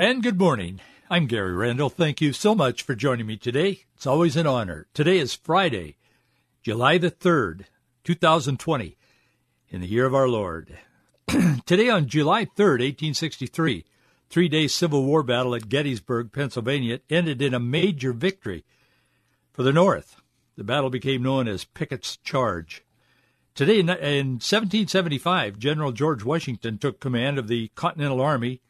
And good morning. I'm Gary Randall. Thank you so much for joining me today. It's always an honor. Today is Friday, July the 3rd, 2020, in the year of our Lord. Today on July 3rd, 1863, three-day Civil War battle at Gettysburg, Pennsylvania, ended in a major victory for the North. The battle became known as Pickett's Charge. Today, in 1775, General George Washington took command of the Continental Army.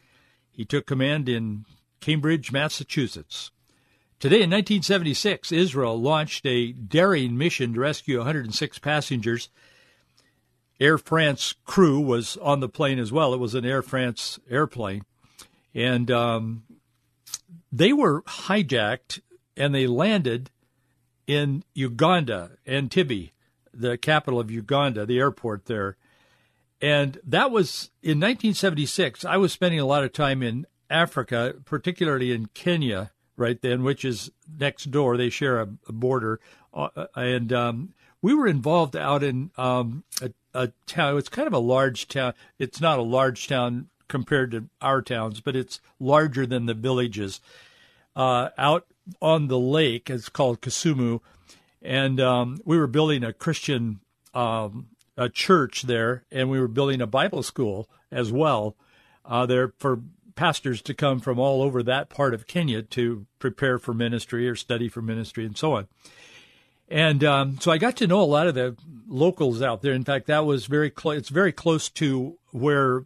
He took command in Cambridge, Massachusetts. Today in 1976, Israel launched a daring mission to rescue 106 passengers. Air France crew was on the plane as well. It was an Air France airplane. And they were hijacked, and they landed in Uganda, Entebbe, the capital of Uganda, the airport there. And that was in 1976. I was spending a lot of time in Africa, particularly in Kenya right then, which is next door. They share a border. And we were involved out in a town. It's kind of a large town. It's not a large town compared to our towns, but it's larger than the villages. Out on the lake, it's called Kisumu. And we were building a Christian a church there, and we were building a Bible school as well there for pastors to come from all over that part of Kenya to prepare for ministry or study for ministry and so on. And so I got to know a lot of the locals out there. In fact, that was very close. It's very close to where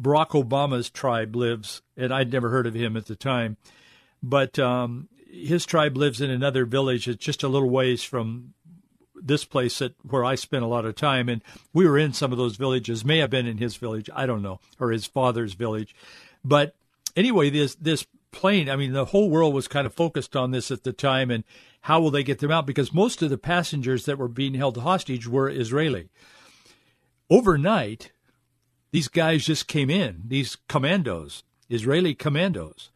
Barack Obama's tribe lives, and I'd never heard of him at the time. But his tribe lives in another village. It's just a little ways from this place where I spent a lot of time, and we were in some of those villages. May have been in his village, I don't know, or his father's village. But anyway, this plane, I mean, the whole world was kind of focused on this at the time, and how will they get them out? Because most of the passengers that were being held hostage were Israeli. Overnight, these guys just came in, these commandos, Israeli commandos.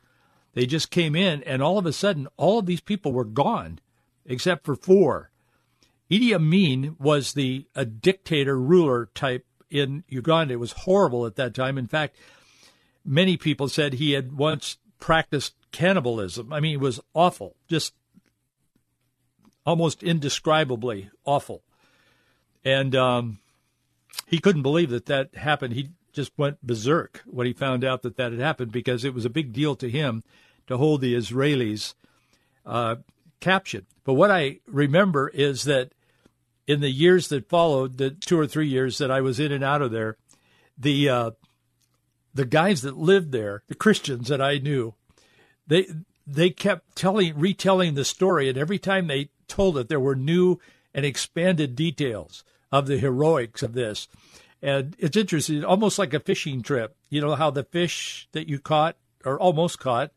They just came in, and all of a sudden, all of these people were gone, except for four. Idi Amin was a dictator, ruler type in Uganda. It was horrible at that time. In fact, many people said he had once practiced cannibalism. I mean, it was awful, just almost indescribably awful. And he couldn't believe that happened. He just went berserk when he found out that had happened, because it was a big deal to him to hold the Israelis captured. But what I remember is that in the years that followed, the 2 or 3 years that I was in and out of there, the guys that lived there, the Christians that I knew, they kept retelling the story, and every time they told it, there were new and expanded details of the heroics of this. And it's interesting, almost like a fishing trip. You know how the fish that you caught or almost caught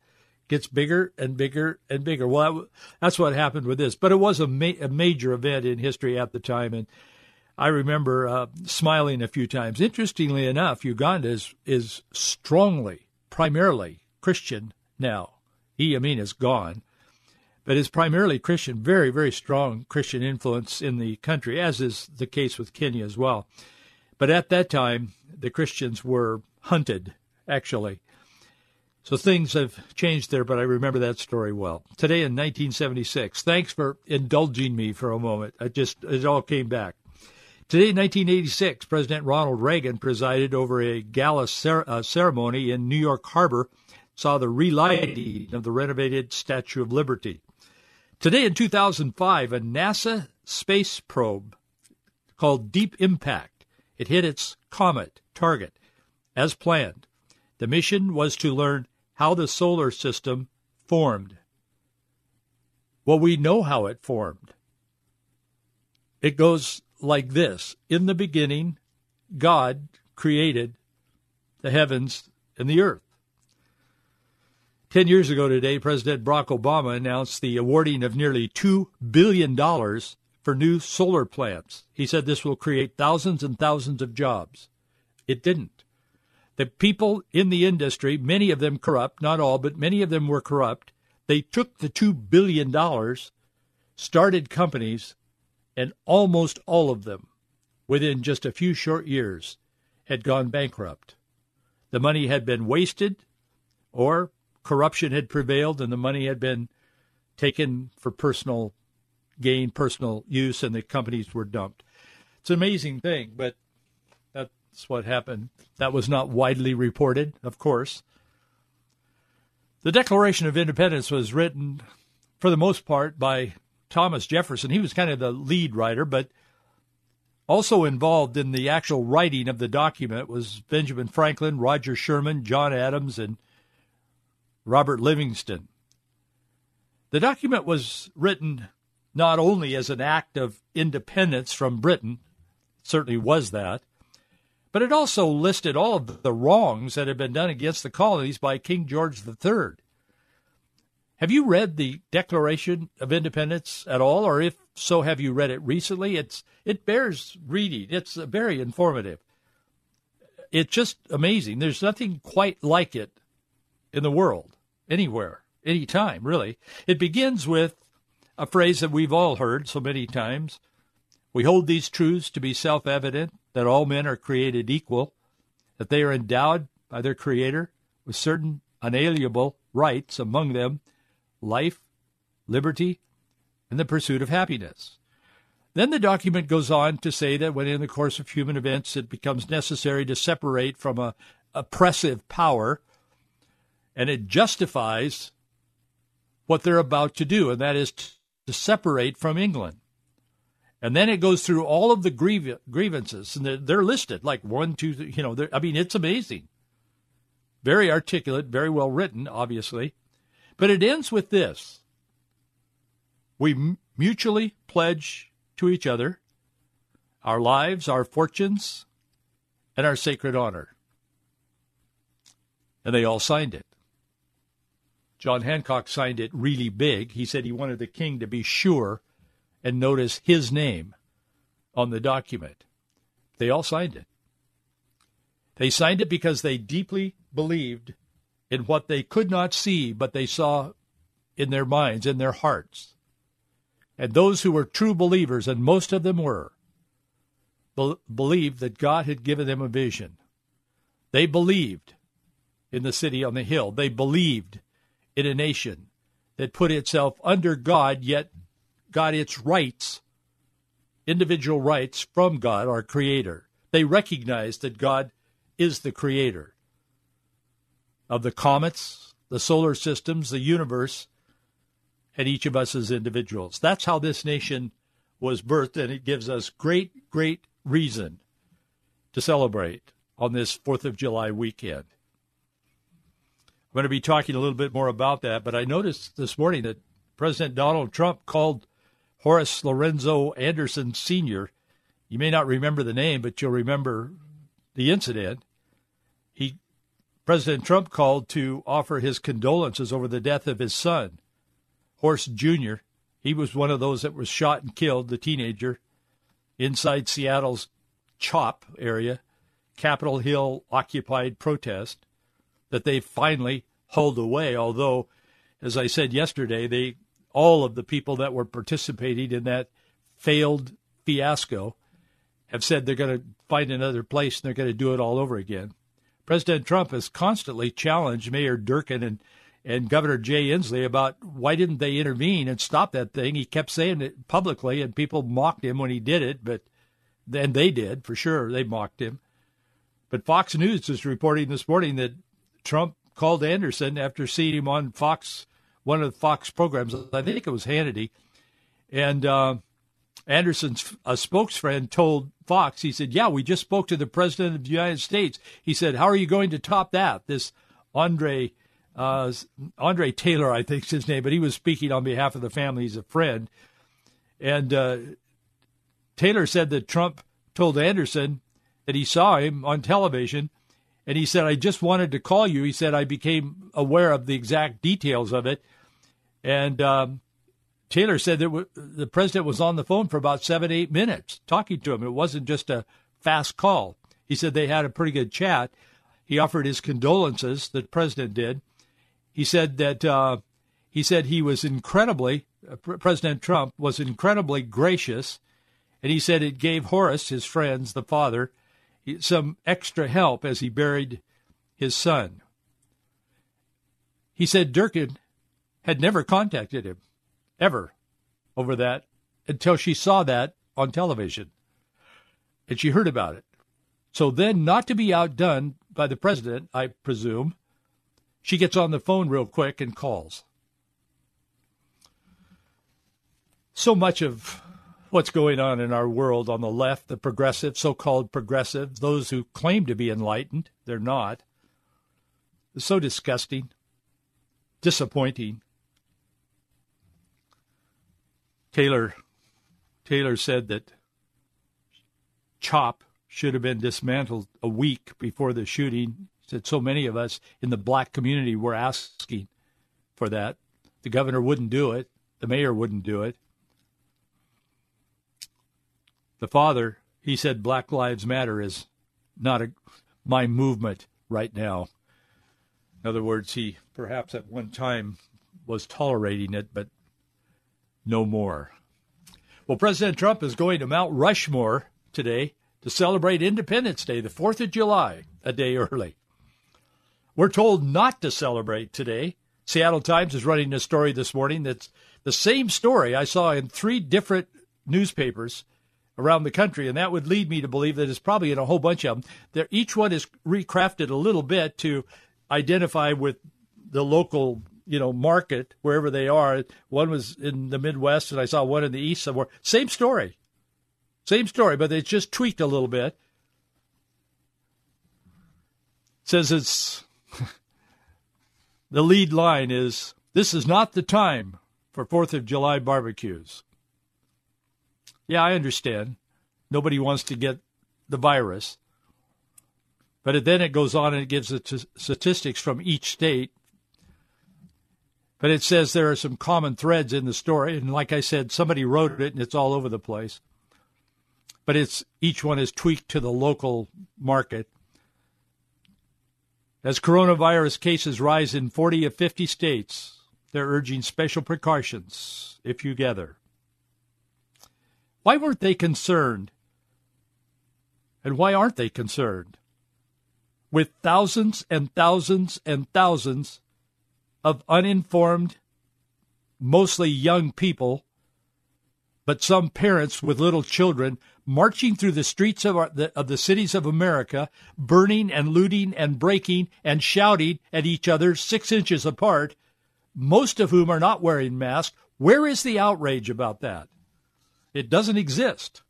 gets bigger and bigger and bigger. Well, that's what happened with this. But it was a major event in history at the time, and I remember smiling a few times. Interestingly enough, Uganda is strongly, primarily Christian now. Idi Amin is gone, but is primarily Christian, very, very strong Christian influence in the country, as is the case with Kenya as well. But at that time, the Christians were hunted, actually. So things have changed there, but I remember that story well. Today in 1976, thanks for indulging me for a moment. It all came back. Today in 1986, President Ronald Reagan presided over a gala ceremony in New York Harbor, saw the relighting of the renovated Statue of Liberty. Today in 2005, a NASA space probe called Deep Impact. It hit its comet target as planned. The mission was to learn how the solar system formed. Well, we know how it formed. It goes like this. In the beginning, God created the heavens and the earth. 10 years ago today, President Barack Obama announced the awarding of nearly $2 billion for new solar plants. He said this will create thousands and thousands of jobs. It didn't. The people in the industry, many of them corrupt, not all, but many of them were corrupt. They took the $2 billion, started companies, and almost all of them, within just a few short years, had gone bankrupt. The money had been wasted, or corruption had prevailed, and the money had been taken for personal gain, personal use, and the companies were dumped. It's an amazing thing, but that's what happened. That was not widely reported, of course. The Declaration of Independence was written, for the most part, by Thomas Jefferson. He was kind of the lead writer, but also involved in the actual writing of the document was Benjamin Franklin, Roger Sherman, John Adams, and Robert Livingston. The document was written not only as an act of independence from Britain, certainly was that, but it also listed all of the wrongs that had been done against the colonies by King George III. Have you read the Declaration of Independence at all, or if so, have you read it recently? It bears reading. It's very informative. It's just amazing. There's nothing quite like it in the world, anywhere, anytime, really. It begins with a phrase that we've all heard so many times. We hold these truths to be self-evident, that all men are created equal, that they are endowed by their Creator with certain unalienable rights, among them life, liberty, and the pursuit of happiness. Then the document goes on to say that when in the course of human events it becomes necessary to separate from an oppressive power, and it justifies what they're about to do, and that is to separate from England. And then it goes through all of the grievances, and they're listed like 1, 2, I mean, it's amazing. Very articulate, very well written, obviously. But it ends with this. We mutually pledge to each other our lives, our fortunes, and our sacred honor. And they all signed it. John Hancock signed it really big. He said he wanted the king to be sure and notice his name on the document. They all signed it. They signed it because they deeply believed in what they could not see, but they saw in their minds, in their hearts. And those who were true believers, and most of them were, believed that God had given them a vision. They believed in the city on the hill. They believed in a nation that put itself under God, yet got its rights, individual rights, from God, our Creator. They recognized that God is the Creator of the comets, the solar systems, the universe, and each of us as individuals. That's how this nation was birthed, and it gives us great, great reason to celebrate on this 4th of July weekend. I'm going to be talking a little bit more about that, but I noticed this morning that President Donald Trump called Horace Lorenzo Anderson Sr. You may not remember the name, but you'll remember the incident. President Trump called to offer his condolences over the death of his son, Horace Jr. He was one of those that was shot and killed, the teenager, inside Seattle's CHOP area, Capitol Hill occupied protest that they finally hauled away, although, as I said yesterday, all of the people that were participating in that failed fiasco have said they're going to find another place and they're going to do it all over again. President Trump has constantly challenged Mayor Durkan and Governor Jay Inslee about why didn't they intervene and stop that thing. He kept saying it publicly, and people mocked him when he did it, but then they did, for sure. They mocked him. But Fox News is reporting this morning that Trump called Anderson after seeing him on Fox, one of the Fox programs. I think it was Hannity. And Anderson's a spokesman told Fox, he said, yeah, we just spoke to the president of the United States. He said, how are you going to top that? This Andre Taylor, I think is his name, but he was speaking on behalf of the family. He's a friend. And Taylor said that Trump told Anderson that he saw him on television And he said, I just wanted to call you. He said, I became aware of the exact details of it. And Taylor said that the president was on the phone for about 7 to 8 minutes talking to him. It wasn't just a fast call. He said they had a pretty good chat. He offered his condolences, the president did. He said that he was incredibly, President Trump was incredibly gracious. And he said it gave Horace, his friends, the father, some extra help as he buried his son. He said Durkan had never contacted him, ever, over that, until she saw that on television. And she heard about it. So then, not to be outdone by the president, I presume, she gets on the phone real quick and calls. So much of what's going on in our world on the left, the progressive, so-called progressive, those who claim to be enlightened, they're not. It's so disgusting, disappointing. Taylor said that CHOP should have been dismantled a week before the shooting. He said so many of us in the black community were asking for that. The governor wouldn't do it. The mayor wouldn't do it. The father, he said, Black Lives Matter is not my movement right now. In other words, he perhaps at one time was tolerating it, but no more. Well, President Trump is going to Mount Rushmore today to celebrate Independence Day, the 4th of July, a day early. We're told not to celebrate today. Seattle Times is running a story this morning that's the same story I saw in 3 different newspapers around the country, and that would lead me to believe that it's probably in a whole bunch of them. Each one is recrafted a little bit to identify with the local, market, wherever they are. One was in the Midwest, and I saw one in the East somewhere. Same story, but it's just tweaked a little bit. It says it's the lead line is, this is not the time for 4th of July barbecues. Yeah, I understand. Nobody wants to get the virus. But then it goes on and it gives the statistics from each state. But it says there are some common threads in the story. And like I said, somebody wrote it and it's all over the place. But each one is tweaked to the local market. As coronavirus cases rise in 40 of 50 states, they're urging special precautions if you gather. Why weren't they concerned? And why aren't they concerned with thousands and thousands and thousands of uninformed, mostly young people, but some parents with little children marching through the streets of the cities of America, burning and looting and breaking and shouting at each other 6 inches apart, most of whom are not wearing masks? Where is the outrage about that? It doesn't exist.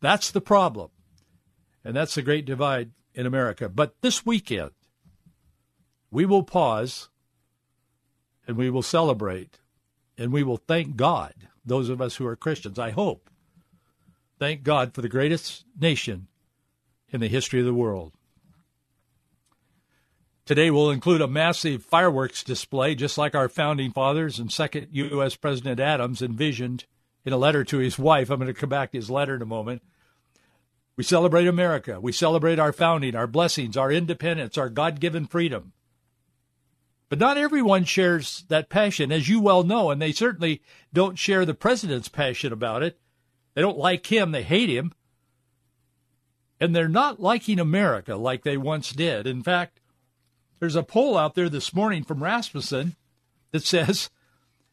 That's the problem. And that's the great divide in America. But this weekend, we will pause and we will celebrate and we will thank God, those of us who are Christians, I hope. Thank God for the greatest nation in the history of the world. Today will include a massive fireworks display, just like our founding fathers and second U.S. President Adams envisioned in a letter to his wife. I'm going to come back to his letter in a moment. We celebrate America. We celebrate our founding, our blessings, our independence, our God-given freedom. But not everyone shares that passion, as you well know, and they certainly don't share the president's passion about it. They don't like him. They hate him. And they're not liking America like they once did. In fact, there's a poll out there this morning from Rasmussen that says,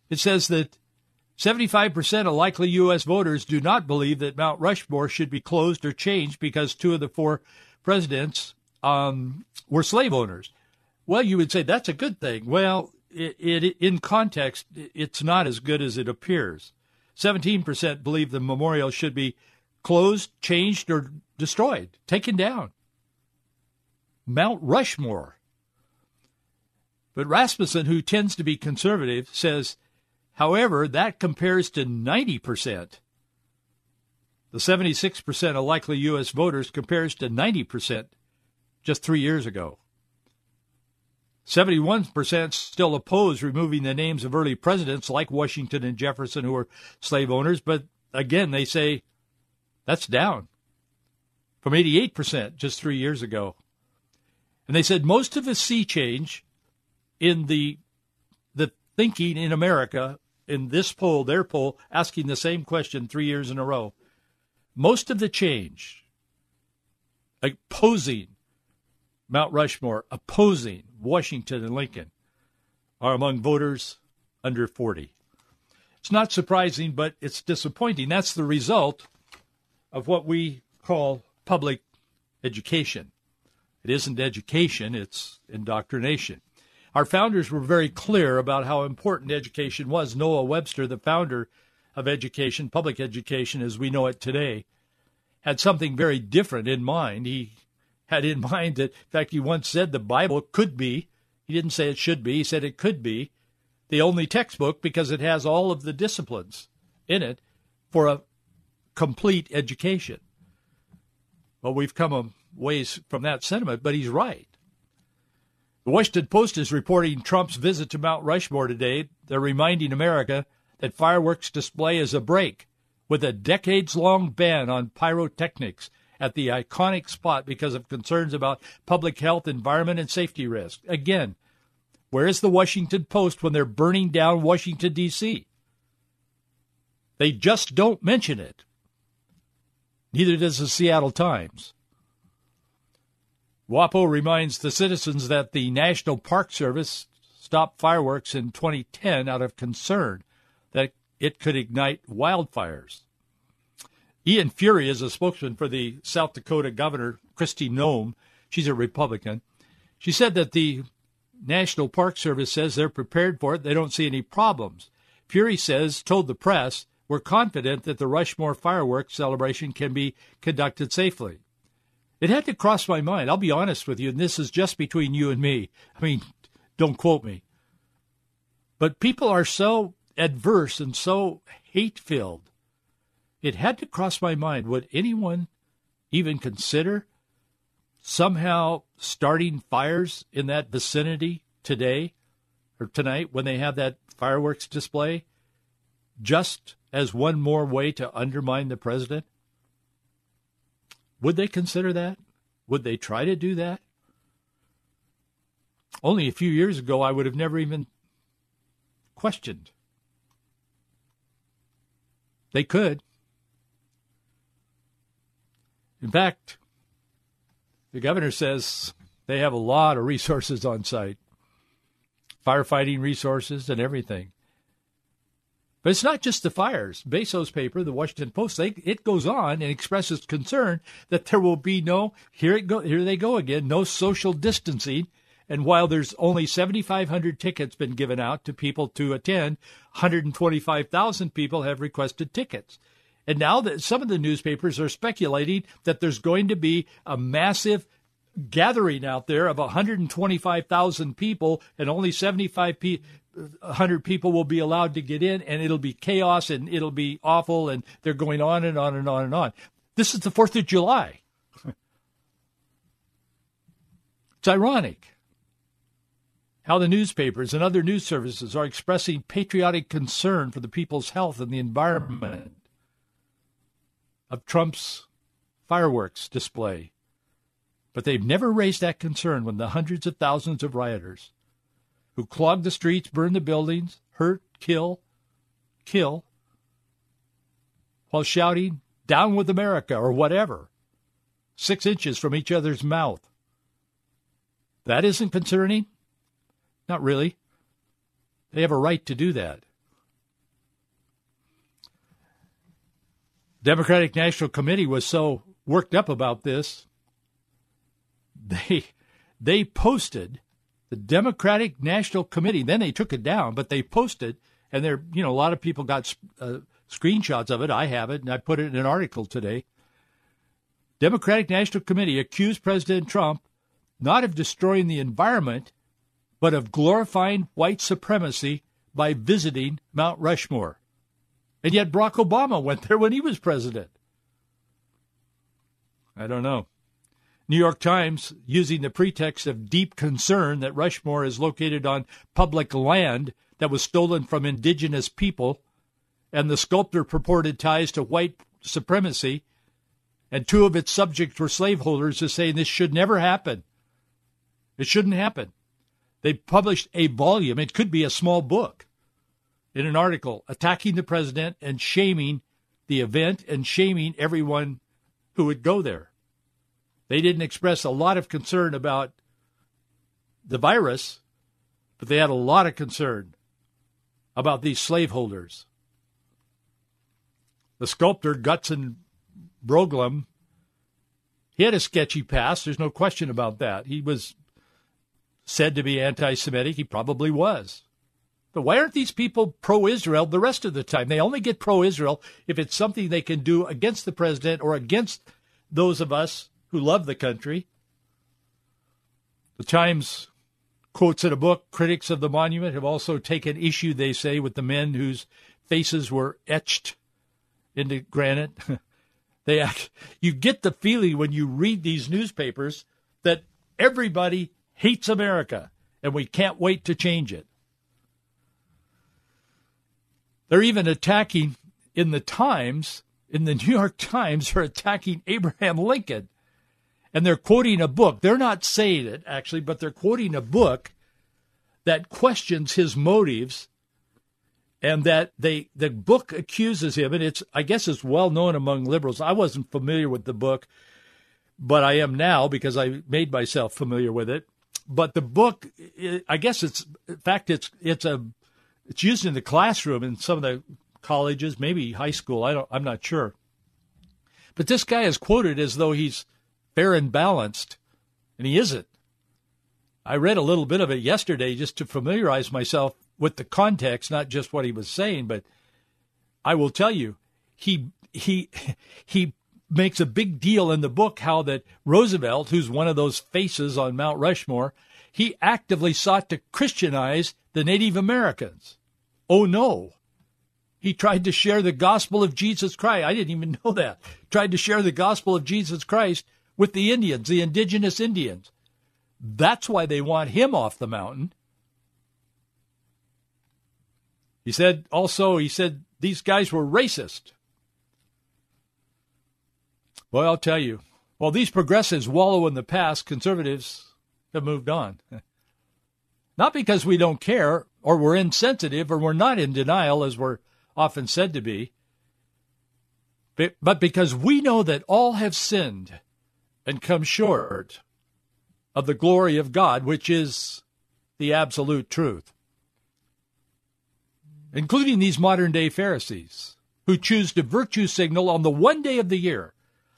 that 75% of likely U.S. voters do not believe that Mount Rushmore should be closed or changed because 2 of the 4 presidents were slave owners. Well, you would say that's a good thing. Well, in context, it's not as good as it appears. 17% believe the memorial should be closed, changed, or destroyed, taken down. Mount Rushmore. But Rasmussen, who tends to be conservative, says, however, that compares to 90%. The 76% of likely U.S. voters compares to 90% just 3 years ago. 71% still oppose removing the names of early presidents like Washington and Jefferson, who were slave owners. But again, they say that's down from 88% just 3 years ago. And they said most of the sea change in the thinking in America, in this poll, their poll, asking the same question 3 years in a row, most of the change, opposing Mount Rushmore, opposing Washington and Lincoln, are among voters under 40. It's not surprising, but it's disappointing. That's the result of what we call public education. It isn't education, it's indoctrination. Our founders were very clear about how important education was. Noah Webster, the founder of education, public education as we know it today, had something very different in mind. He had in mind that, in fact, he once said the Bible could be, he didn't say it should be, he said it could be, the only textbook because it has all of the disciplines in it for a complete education. Well, we've come a ways from that sentiment, but he's right. The Washington Post is reporting Trump's visit to Mount Rushmore today. They're reminding America that fireworks display is a break with a decades-long ban on pyrotechnics at the iconic spot because of concerns about public health, environment, and safety risk. Again, where is the Washington Post when they're burning down Washington, D.C.? They just don't mention it. Neither does the Seattle Times. WAPO reminds the citizens that the National Park Service stopped fireworks in 2010 out of concern that it could ignite wildfires. Ian Fury is a spokesman for the South Dakota governor, Kristi Noem. She's a Republican. She said that the National Park Service says they're prepared for it. They don't see any problems. Fury told the press, we're confident that the Rushmore fireworks celebration can be conducted safely. It had to cross my mind. I'll be honest with you, and this is just between you and me. I mean, don't quote me. But people are so adverse and so hate-filled. It had to cross my mind, would anyone even consider somehow starting fires in that vicinity today or tonight when they have that fireworks display just as one more way to undermine the president? Would they consider that? Would they try to do that? Only a few years ago, I would have never even questioned. They could. In fact, the governor says they have a lot of resources on site, firefighting resources and everything. But it's not just the fires. Bezos' paper, the Washington Post, it goes on and expresses concern that there will be no, no social distancing. And while there's only 7,500 tickets been given out to people to attend, 125,000 people have requested tickets. And now that some of the newspapers are speculating that there's going to be a massive gathering out there of 125,000 people and only 7,500 people will be allowed to get in, and it'll be chaos and it'll be awful, and they're going on and on and on and on. This is the 4th of July. It's ironic how the newspapers and other news services are expressing patriotic concern for the people's health and the environment of Trump's fireworks display. But they've never raised that concern when the hundreds of thousands of rioters who clog the streets, burn the buildings, hurt, kill, while shouting, "Down with America," or whatever, 6 inches from each other's mouth. That isn't concerning? Not really. They have a right to do that. Democratic National Committee was so worked up about this, they posted. The Democratic National Committee, then they took it down, but they posted, and there, a lot of people got screenshots of it. I have it, and I put it in an article today. Democratic National Committee accused President Trump not of destroying the environment, but of glorifying white supremacy by visiting Mount Rushmore. And yet Barack Obama went there when he was president. I don't know. New York Times, using the pretext of deep concern that Rushmore is located on public land that was stolen from indigenous people, and the sculptor purported ties to white supremacy, and two of its subjects were slaveholders, is saying this should never happen. It shouldn't happen. They published a volume, it could be a small book, in an article attacking the president and shaming the event and shaming everyone who would go there. They didn't express a lot of concern about the virus, but they had a lot of concern about these slaveholders. The sculptor, Gutzon Broglie, he had a sketchy past. There's no question about that. He was said to be anti-Semitic. He probably was. But why aren't these people pro-Israel the rest of the time? They only get pro-Israel if it's something they can do against the president or against those of us who love the country. The Times quotes in a book, critics of the monument have also taken issue, they say, with the men whose faces were etched into granite. You get the feeling when you read these newspapers that everybody hates America, and we can't wait to change it. They're even attacking in the Times, in the New York Times, they're attacking Abraham Lincoln. And they're quoting a book. They're not saying it, actually, but they're quoting a book that questions his motives, and that the book accuses him, and I guess it's well known among liberals. I wasn't familiar with the book, but I am now because I made myself familiar with it. But the book, I guess it's used in the classroom in some of the colleges, maybe high school. I'm not sure. But this guy is quoted as though he's fair and balanced, and he isn't. I read a little bit of it yesterday just to familiarize myself with the context, not just what he was saying, but I will tell you, he makes a big deal in the book how that Roosevelt, who's one of those faces on Mount Rushmore, he actively sought to Christianize the Native Americans. Oh, no. He tried to share the gospel of Jesus Christ. I didn't even know that. Tried to share the gospel of Jesus Christ with the Indians, the indigenous Indians. That's why they want him off the mountain. He said these guys were racist. Well, I'll tell you, while these progressives wallow in the past, conservatives have moved on. Not because we don't care or we're insensitive or we're not in denial, as we're often said to be, but because we know that all have sinned and come short of the glory of God, which is the absolute truth, including these modern-day Pharisees who choose to virtue signal on the one day of the year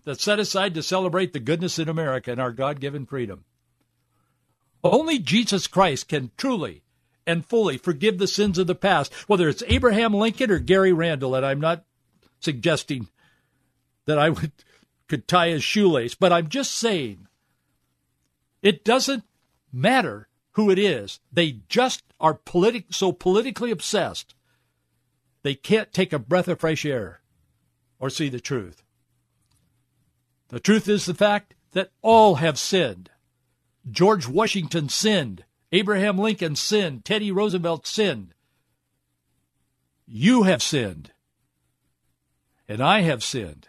that's set aside to celebrate the goodness in America and our God-given freedom. Only Jesus Christ can truly and fully forgive the sins of the past, whether it's Abraham Lincoln or Gary Randall, and I'm not suggesting that I could tie his shoelace, but I'm just saying it doesn't matter who it is. They just are so politically obsessed they can't take a breath of fresh air or see the truth. The truth is the fact that all have sinned. George Washington sinned. Abraham Lincoln sinned. Teddy Roosevelt sinned. You have sinned. And I have sinned.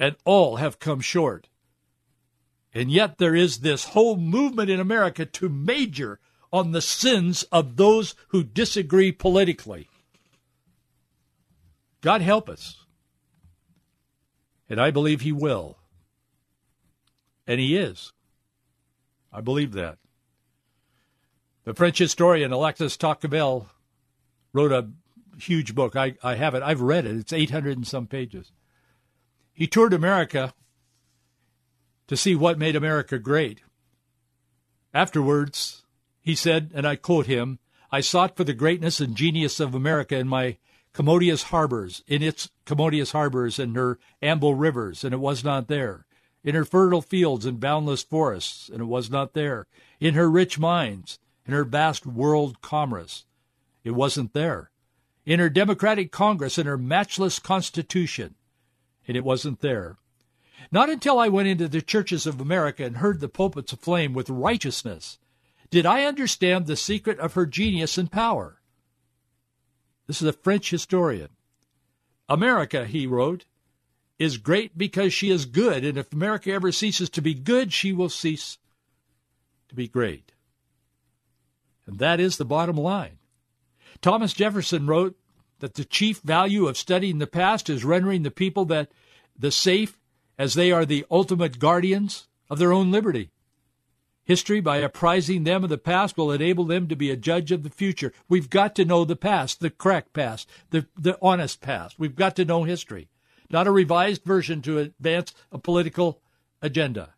And all have come short. And yet there is this whole movement in America to major on the sins of those who disagree politically. God help us. And I believe he will. And he is. I believe that. The French historian Alexis Tocqueville wrote a huge book. I have it. I've read it. It's 800 and some pages. He toured America to see what made America great. Afterwards, he said, and I quote him, "I sought for the greatness and genius of America in its commodious harbors and her ample rivers, and it was not there. In her fertile fields and boundless forests, and it was not there. In her rich mines, in her vast world commerce, it wasn't there. In her democratic Congress, and her matchless Constitution, and it wasn't there. Not until I went into the churches of America and heard the pulpits aflame with righteousness did I understand the secret of her genius and power. This is a French historian. America, he wrote, is great because she is good, and if America ever ceases to be good, she will cease to be great. And that is the bottom line. Thomas Jefferson wrote that the chief value of studying the past is rendering the people that the safe, as they are the ultimate guardians of their own liberty. History, by apprising them of the past, will enable them to be a judge of the future. We've got to know the past, the correct past, the honest past. We've got to know history, not a revised version to advance a political agenda.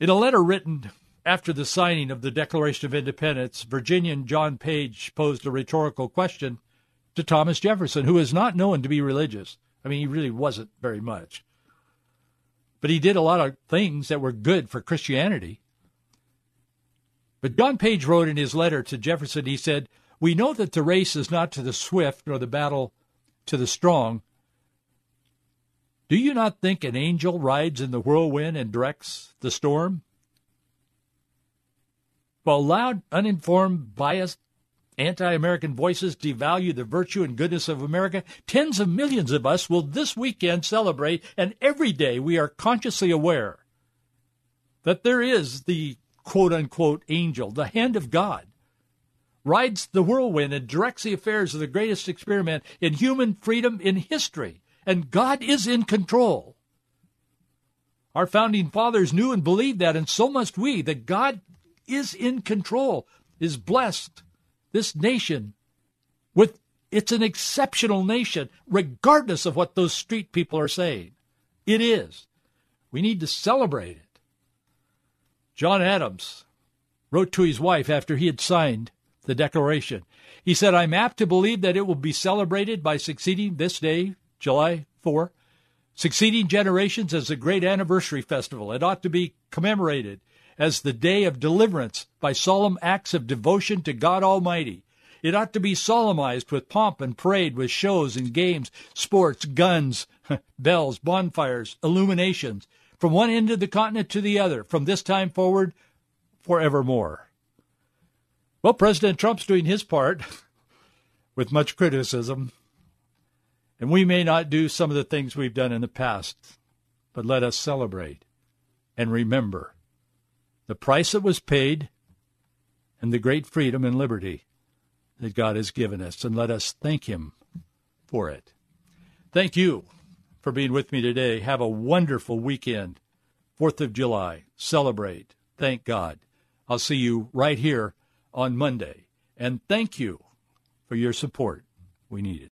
In a letter written after the signing of the Declaration of Independence, Virginian John Page posed a rhetorical question to Thomas Jefferson, who is not known to be religious. I mean, he really wasn't very much. But he did a lot of things that were good for Christianity. But John Page wrote in his letter to Jefferson, he said, "We know that the race is not to the swift nor the battle to the strong. Do you not think an angel rides in the whirlwind and directs the storm?" While loud, uninformed, biased, anti-American voices devalue the virtue and goodness of America, tens of millions of us will this weekend celebrate, and every day we are consciously aware that there is the quote-unquote angel, the hand of God, rides the whirlwind and directs the affairs of the greatest experiment in human freedom in history, and God is in control. Our founding fathers knew and believed that, and so must we, that God is in control, is blessed this nation with, it's an exceptional nation, regardless of what those street people are saying. It is. We need to celebrate it. John Adams wrote to his wife after he had signed the Declaration. He said, "I'm apt to believe that it will be celebrated by succeeding this day, July 4, succeeding generations as a great anniversary festival. It ought to be commemorated as the day of deliverance by solemn acts of devotion to God Almighty. It ought to be solemnized with pomp and parade, with shows and games, sports, guns, bells, bonfires, illuminations, from one end of the continent to the other, from this time forward, forevermore." Well, President Trump's doing his part with much criticism, and we may not do some of the things we've done in the past, but let us celebrate and remember the price that was paid, and the great freedom and liberty that God has given us. And let us thank him for it. Thank you for being with me today. Have a wonderful weekend, 4th of July. Celebrate. Thank God. I'll see you right here on Monday. And thank you for your support. We need it.